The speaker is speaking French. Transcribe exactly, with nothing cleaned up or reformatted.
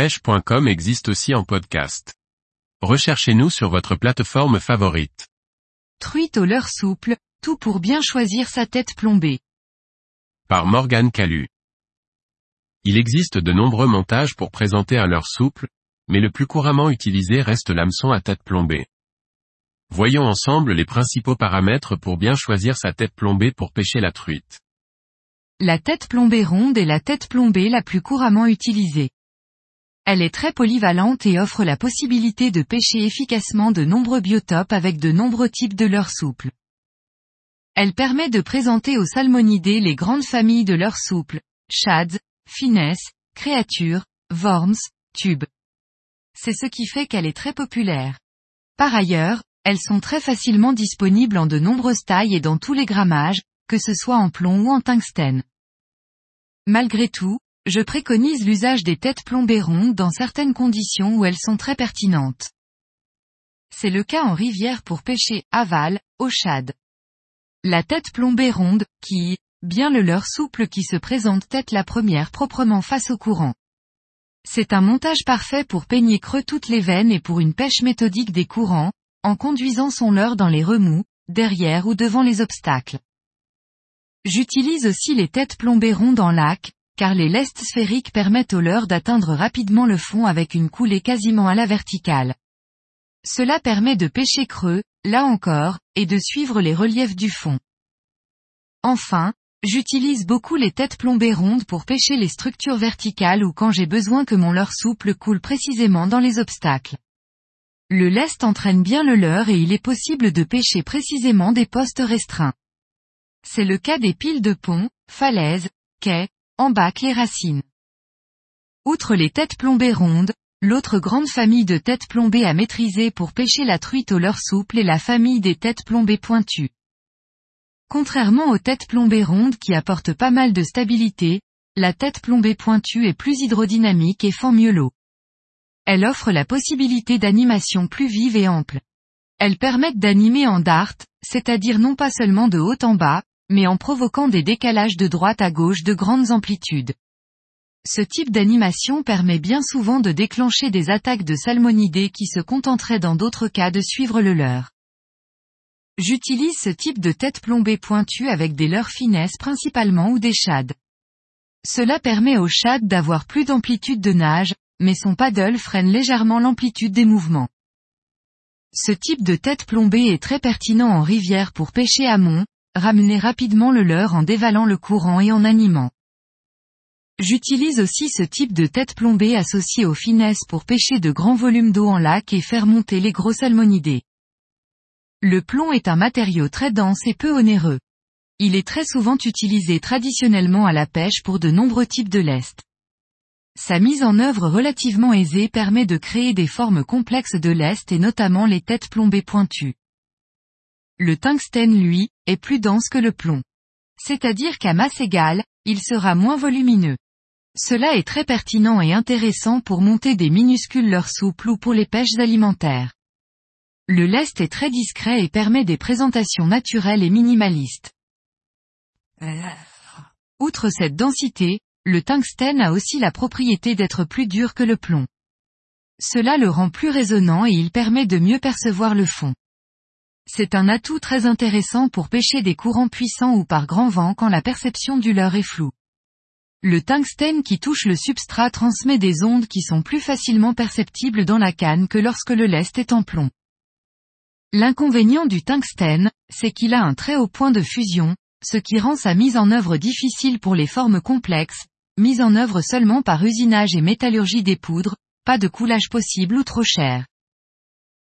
pêche point com existe aussi en podcast. Recherchez-nous sur votre plateforme favorite. Truite au leurre souple, tout pour bien choisir sa tête plombée. Par Morgane Calu. Il existe de nombreux montages pour présenter un leurre souple, mais le plus couramment utilisé reste l'hameçon à tête plombée. Voyons ensemble les principaux paramètres pour bien choisir sa tête plombée pour pêcher la truite. La tête plombée ronde est la tête plombée la plus couramment utilisée. Elle est très polyvalente et offre la possibilité de pêcher efficacement de nombreux biotopes avec de nombreux types de leurres souples. Elle permet de présenter aux salmonidés les grandes familles de leurres souples, shads, finnes, créatures, worms, tubes. C'est ce qui fait qu'elle est très populaire. Par ailleurs, elles sont très facilement disponibles en de nombreuses tailles et dans tous les grammages, que ce soit en plomb ou en tungstène. Malgré tout, je préconise l'usage des têtes plombées rondes dans certaines conditions où elles sont très pertinentes. C'est le cas en rivière pour pêcher aval, au shad. La tête plombée ronde, qui, bien le leurre souple qui se présente tête la première proprement face au courant. C'est un montage parfait pour peigner creux toutes les veines et pour une pêche méthodique des courants, en conduisant son leurre dans les remous, derrière ou devant les obstacles. J'utilise aussi les têtes plombées rondes en lac, car les lestes sphériques permettent au leurre d'atteindre rapidement le fond avec une coulée quasiment à la verticale. Cela permet de pêcher creux, là encore, et de suivre les reliefs du fond. Enfin, j'utilise beaucoup les têtes plombées rondes pour pêcher les structures verticales ou quand j'ai besoin que mon leurre souple coule précisément dans les obstacles. Le lest entraîne bien le leurre et il est possible de pêcher précisément des postes restreints. C'est le cas des piles de ponts, falaises, quais, embâcles et racines. Outre les têtes plombées rondes, l'autre grande famille de têtes plombées à maîtriser pour pêcher la truite au leurre souple est la famille des têtes plombées pointues. Contrairement aux têtes plombées rondes qui apportent pas mal de stabilité, la tête plombée pointue est plus hydrodynamique et fend mieux l'eau. Elle offre la possibilité d'animation plus vive et ample. Elles permettent d'animer en dart, c'est-à-dire non pas seulement de haut en bas, mais en provoquant des décalages de droite à gauche de grandes amplitudes. Ce type d'animation permet bien souvent de déclencher des attaques de salmonidés qui se contenteraient dans d'autres cas de suivre le leurre. J'utilise ce type de tête plombée pointue avec des leurres finesses principalement ou des shads. Cela permet aux shads d'avoir plus d'amplitude de nage, mais son paddle freine légèrement l'amplitude des mouvements. Ce type de tête plombée est très pertinent en rivière pour pêcher à mond, ramener rapidement le leurre en dévalant le courant et en animant. J'utilise aussi ce type de tête plombée associée aux finesses pour pêcher de grands volumes d'eau en lac et faire monter les gros salmonidés. Le plomb est un matériau très dense et peu onéreux. Il est très souvent utilisé traditionnellement à la pêche pour de nombreux types de lest. Sa mise en œuvre relativement aisée permet de créer des formes complexes de lest et notamment les têtes plombées pointues. Le tungstène, lui, est plus dense que le plomb. C'est-à-dire qu'à masse égale, il sera moins volumineux. Cela est très pertinent et intéressant pour monter des minuscules leurres souples ou pour les pêches alimentaires. Le lest est très discret et permet des présentations naturelles et minimalistes. Outre cette densité, le tungstène a aussi la propriété d'être plus dur que le plomb. Cela le rend plus résonnant et il permet de mieux percevoir le fond. C'est un atout très intéressant pour pêcher des courants puissants ou par grand vent quand la perception du leurre est floue. Le tungstène qui touche le substrat transmet des ondes qui sont plus facilement perceptibles dans la canne que lorsque le lest est en plomb. L'inconvénient du tungstène, c'est qu'il a un très haut point de fusion, ce qui rend sa mise en œuvre difficile pour les formes complexes, mise en œuvre seulement par usinage et métallurgie des poudres, pas de coulage possible ou trop cher.